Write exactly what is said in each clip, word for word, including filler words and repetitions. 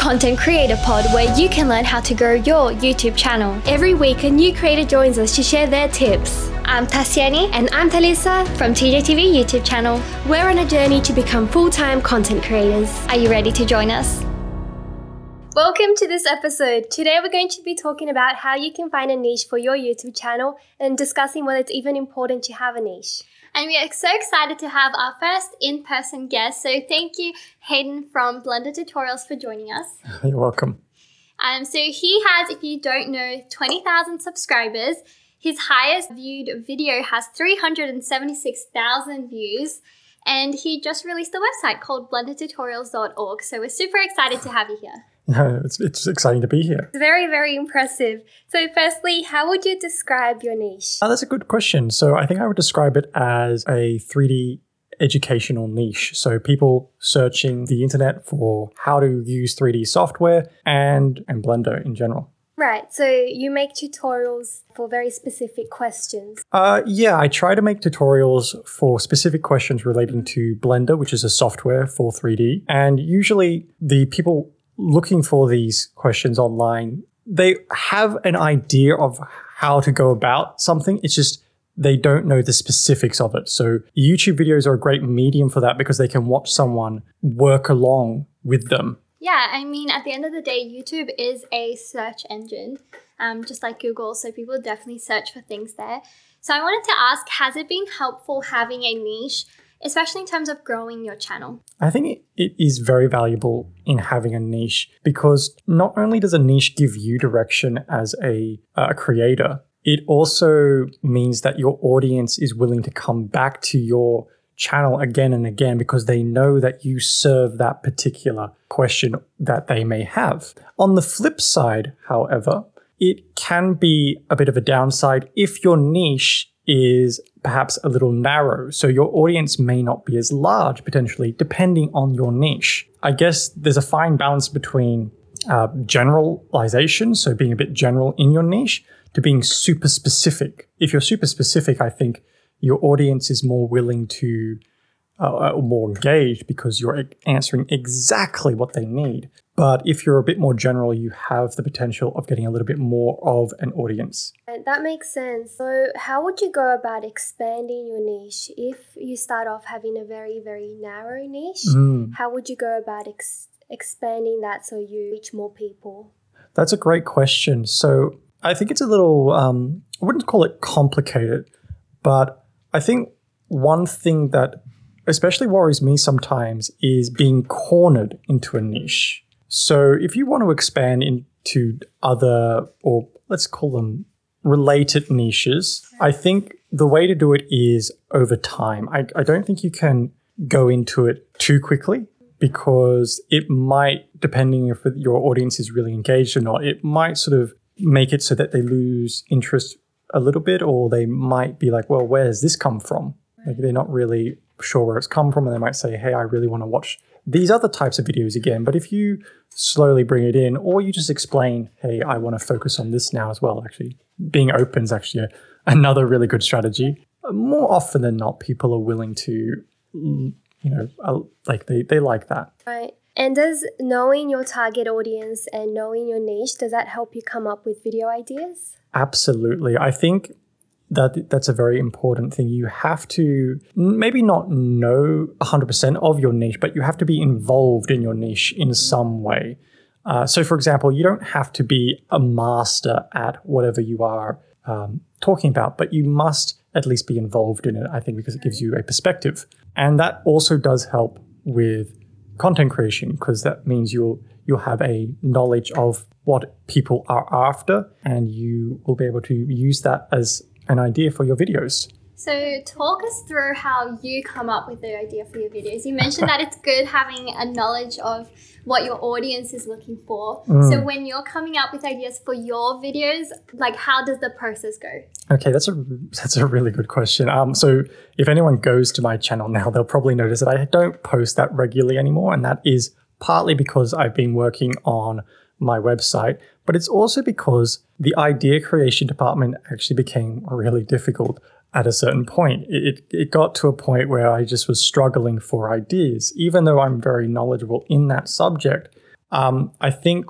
Content Creator Pod, where you can learn how to grow your YouTube channel. Every week, a new creator joins us to share their tips. I'm Tassiani. And I'm Talisa from T J T V YouTube channel. We're on a journey to become full-time content creators. Are you ready to join us? Welcome to this episode. Today we're going to be talking about how you can find a niche for your YouTube channel and discussing whether it's even important to have a niche. And we are so excited to have our first in-person guest. So thank you, Hayden from Blender Tutorials, for joining us. You're welcome. Um, so he has, if you don't know, twenty thousand subscribers. His highest viewed video has three hundred seventy-six thousand views. And he just released a website called Blender Tutorials dot org. So we're super excited to have you here. No, it's it's exciting to be here. Very, very impressive. So firstly, how would you describe your niche? Oh, that's a good question. So I think I would describe it as a three D educational niche. So people searching the internet for how to use three D software and, and Blender in general. Right. So you make tutorials for very specific questions. Uh, yeah, I try to make tutorials for specific questions relating to Blender, which is a software for three D. And usually the people looking for these questions online, they have an idea of how to go about something. It's just they don't know the specifics of it. So YouTube videos are a great medium for that because they can watch someone work along with them. Yeah, I mean, at the end of the day, YouTube is a search engine, um, just like Google. So people definitely search for things there. So I wanted to ask, has it been helpful having a niche, especially in terms of growing your channel? I think it is very valuable in having a niche because not only does a niche give you direction as a, a creator, it also means that your audience is willing to come back to your channel again and again because they know that you serve that particular question that they may have. On the flip side, however, it can be a bit of a downside if your niche is perhaps a little narrow. So your audience may not be as large potentially, depending on your niche. I guess there's a fine balance between uh, generalization, so being a bit general in your niche, to being super specific. If you're super specific, I think your audience is more willing to, uh, or more engaged because you're answering exactly what they need. But if you're a bit more general, you have the potential of getting a little bit more of an audience. That makes sense. So how would you go about expanding your niche? If you start off having a very, very narrow niche, mm. how would you go about ex- expanding that so you reach more people? That's a great question. So I think it's a little, um, I wouldn't call it complicated, but I think one thing that especially worries me sometimes is being cornered into a niche. So if you want to expand into other, or let's call them related niches, I think the way to do it is over time. I, I don't think you can go into it too quickly because it might, depending if your audience is really engaged or not, it might sort of make it so that they lose interest a little bit, or they might be like, well, where does this come from? Like they're not really sure where it's come from, and they might say, hey, I really want to watch these other types of videos again. But if you slowly bring it in, or you just explain, hey, I want to focus on this now as well. Actually, being open is actually another really good strategy. More often than not, people are willing to, you know, like they, they like that. Right. And does knowing your target audience and knowing your niche, does that help you come up with video ideas? Absolutely. I think That that's a very important thing. You have to maybe not know one hundred percent of your niche, but you have to be involved in your niche in some way. Uh, so, for example, you don't have to be a master at whatever you are um, talking about, but you must at least be involved in it, I think, because it gives you a perspective. And that also does help with content creation, because that means you'll you'll have a knowledge of what people are after, and you will be able to use that as an idea for your videos. So talk us through how you come up with the idea for your videos. You mentioned that it's good having a knowledge of what your audience is looking for. Mm. So when you're coming up with ideas for your videos, like how does the process go? Okay, that's a that's a really good question. Um, so if anyone goes to my channel now, they'll probably notice that I don't post that regularly anymore, and that is partly because I've been working on my website, but it's also because the idea creation department actually became really difficult at a certain point. It it got to a point where I just was struggling for ideas, even though I'm very knowledgeable in that subject. Um, I think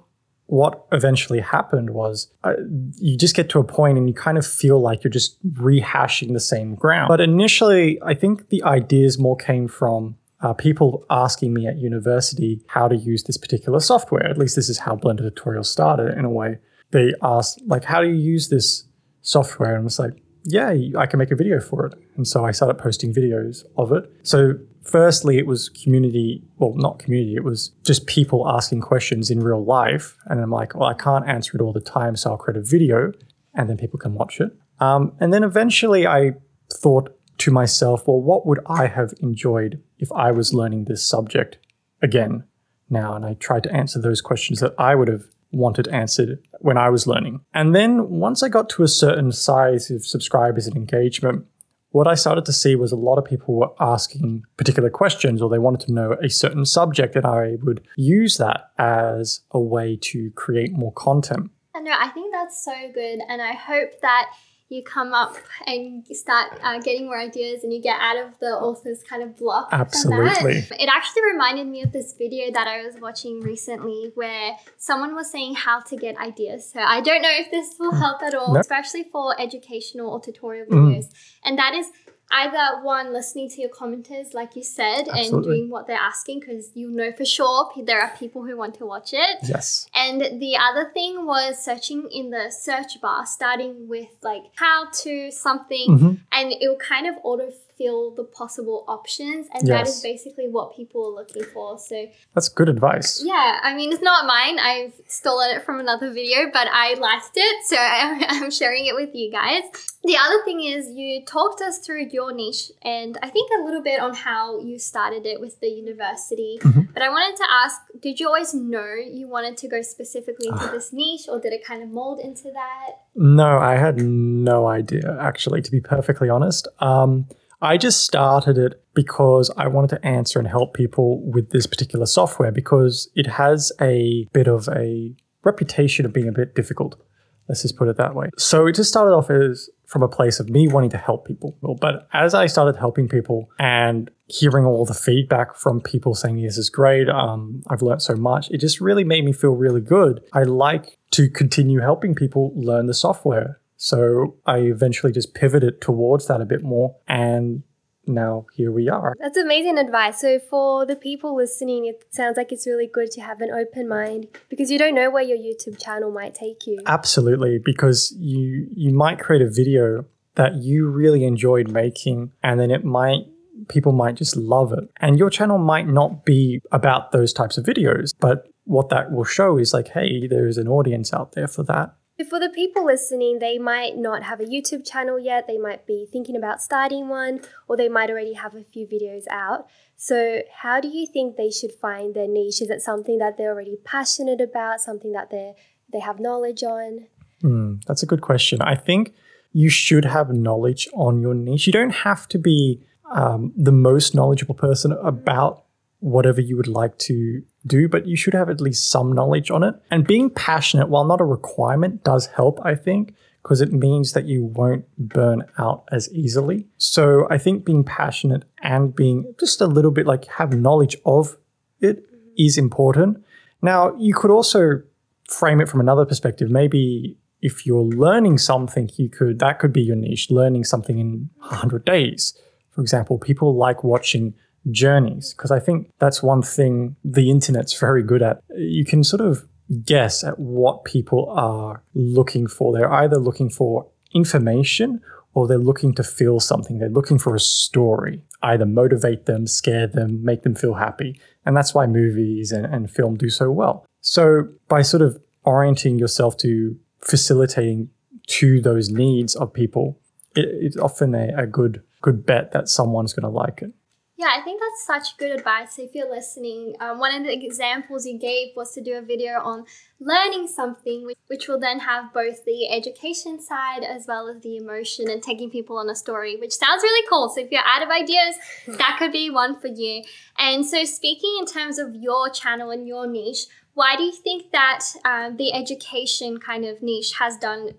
what eventually happened was uh, you just get to a point and you kind of feel like you're just rehashing the same ground. But initially, I think the ideas more came from uh, people asking me at university how to use this particular software. At least this is how Blender Tutorials started in a way. They asked, like, how do you use this software? And I was like, yeah, I can make a video for it. And so I started posting videos of it. So firstly, it was community, well, not community, it was just people asking questions in real life. And I'm like, well, I can't answer it all the time, so I'll create a video and then people can watch it. Um, and then eventually I thought to myself, well, what would I have enjoyed if I was learning this subject again now? And I tried to answer those questions that I would have wanted answered when I was learning. And then once I got to a certain size of subscribers and engagement, what I started to see was a lot of people were asking particular questions, or they wanted to know a certain subject, and I would use that as a way to create more content. I know, I think that's so good, and I hope that you come up and start uh, getting more ideas and you get out of the author's kind of block. Absolutely. It actually reminded me of this video that I was watching recently where someone was saying how to get ideas. So I don't know if this will help at all, no. especially for educational or tutorial videos. Mm. And that is either one, listening to your commenters, like you said, Absolutely. and doing what they're asking, because you know for sure there are people who want to watch it. Yes. And the other thing was searching in the search bar, starting with like how to something, mm-hmm. and it will kind of auto-fill the possible options. And yes. that is basically what people are looking for. So that's good advice. Yeah. I mean, it's not mine. I've stolen it from another video, but I liked it. So I'm, I'm sharing it with you guys. The other thing is you talked us through your niche, and I think a little bit on how you started it with the university. Mm-hmm. But I wanted to ask, did you always know you wanted to go specifically into this niche, or did it kind of mold into that? No, I had no idea, actually, to be perfectly honest. Um, I just started it because I wanted to answer and help people with this particular software because it has a bit of a reputation of being a bit difficult. Let's just put it that way. So it just started off as from a place of me wanting to help people. But as I started helping people and hearing all the feedback from people saying, this is great, um, I've learned so much, it just really made me feel really good. I like to continue helping people learn the software. So I eventually just pivoted towards that a bit more, and now here we are. That's amazing advice. So for the people listening, it sounds like it's really good to have an open mind because you don't know where your YouTube channel might take you. Absolutely, because you you might create a video that you really enjoyed making, and then it might people might just love it. And your channel might not be about those types of videos, but what that will show is like, hey, there's an audience out there for that. For the people listening, they might not have a YouTube channel yet, they might be thinking about starting one, or they might already have a few videos out. So how do you think they should find their niche? Is it something that they're already passionate about, something that they they have knowledge on? Mm, that's a good question. I think you should have knowledge on your niche. You don't have to be um, the most knowledgeable person about whatever you would like to do, but you should have at least some knowledge on it. And being passionate, while not a requirement, does help, I think, because it means that you won't burn out as easily. So I think being passionate and being just a little bit like have knowledge of it is important. Now, you could also frame it from another perspective. Maybe if you're learning something, you could that could be your niche, learning something in one hundred days. For example, people like watching journeys, because I think that's one thing the internet's very good at. You can sort of guess at what people are looking for. They're either looking for information or they're looking to feel something. They're looking for a story, either motivate them, scare them, make them feel happy. And that's why movies and, and film do so well. So by sort of orienting yourself to facilitating to those needs of people, it, it's often a, a good good bet that someone's going to like it. Yeah, I think that's such good advice if you're listening. Um, one of the examples you gave was to do a video on learning something, which, which will then have both the education side as well as the emotion and taking people on a story, which sounds really cool. So if you're out of ideas, that could be one for you. And so speaking in terms of your channel and your niche, why do you think that um, the education kind of niche has done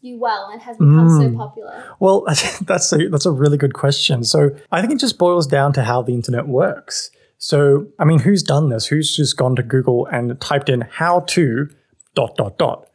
you well and has become mm. so popular? Well, that's a, that's a really good question. So I think it just boils down to how the internet works. So, I mean, who's done this? Who's just gone to Google and typed in how to dot, dot, dot?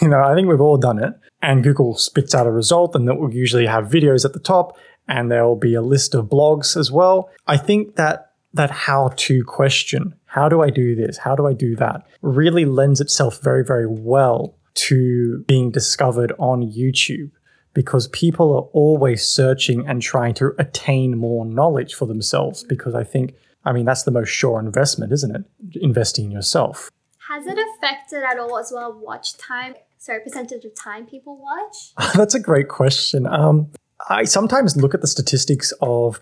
You know, I think we've all done it. And Google spits out a result, and that will usually have videos at the top, and there'll be a list of blogs as well. I think that that how to question, how do I do this? How do I do that? Really lends itself very, very well to being discovered on YouTube, because people are always searching and trying to attain more knowledge for themselves, because I think, I mean, that's the most sure investment, isn't it? Investing in yourself. Has it affected at all as well watch time? Sorry, percentage of time people watch? That's a great question. Um, I sometimes look at the statistics of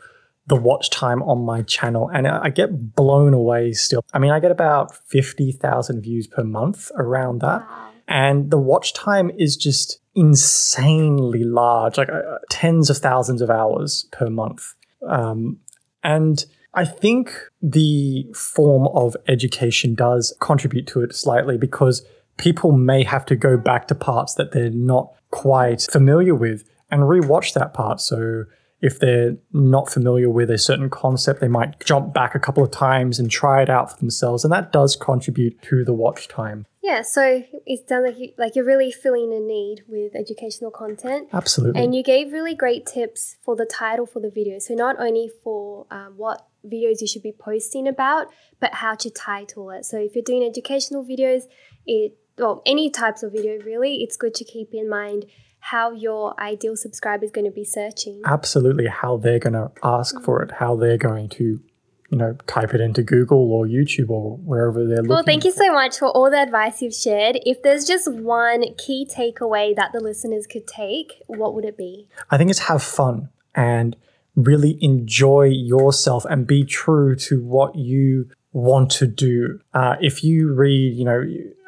the watch time on my channel, and I get blown away still. I mean, I get about fifty thousand views per month, around that. Wow. And the watch time is just insanely large, like uh, tens of thousands of hours per month. Um, and I think the form of education does contribute to it slightly, because people may have to go back to parts that they're not quite familiar with and rewatch that part. So if they're not familiar with a certain concept, they might jump back a couple of times and try it out for themselves. And that does contribute to the watch time. Yeah, so it sounds like, you, like you're really filling a need with educational content. Absolutely. And you gave really great tips for the title for the video. So not only for um, what videos you should be posting about, but how to title it. So if you're doing educational videos, it well, any types of video really, it's good to keep in mind how your ideal subscriber is going to be searching. Absolutely, how they're going to ask for it, how they're going to, you know, type it into Google or YouTube or wherever they're looking. Well, thank you so much for all the advice you've shared. If there's just one key takeaway that the listeners could take, what would it be? I think it's have fun and really enjoy yourself and be true to what you want to do. Uh, if you read, you know,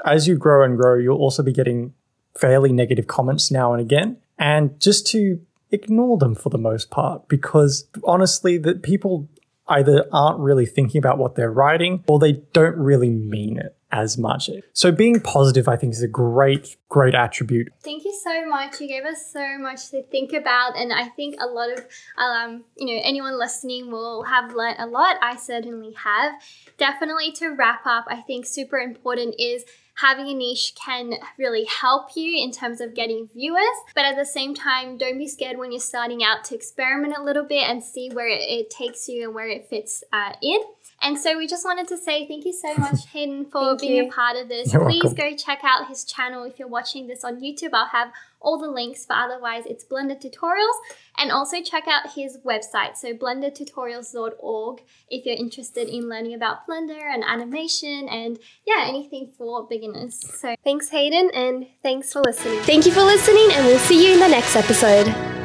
as you grow and grow, you'll also be getting fairly negative comments now and again, and just to ignore them for the most part, because honestly, that people either aren't really thinking about what they're writing or they don't really mean it as much. So being positive, I think, is a great, great attribute. Thank you so much. You gave us so much to think about. And I think a lot of, um, you know, anyone listening will have learned a lot. I certainly have. Definitely to wrap up, I think super important is having a niche can really help you in terms of getting viewers. But at the same time, don't be scared when you're starting out to experiment a little bit and see where it takes you and where it fits uh, in. And so we just wanted to say thank you so much, Hayden, for being you. a part of this. You're Please welcome. Go check out his channel if you're watching this on YouTube. I'll have all the links, but otherwise it's Blender Tutorials. And also check out his website, so Blender Tutorials dot org, if you're interested in learning about Blender and animation and, yeah, anything for beginners. So thanks, Hayden, and thanks for listening. Thank you for listening, and we'll see you in the next episode.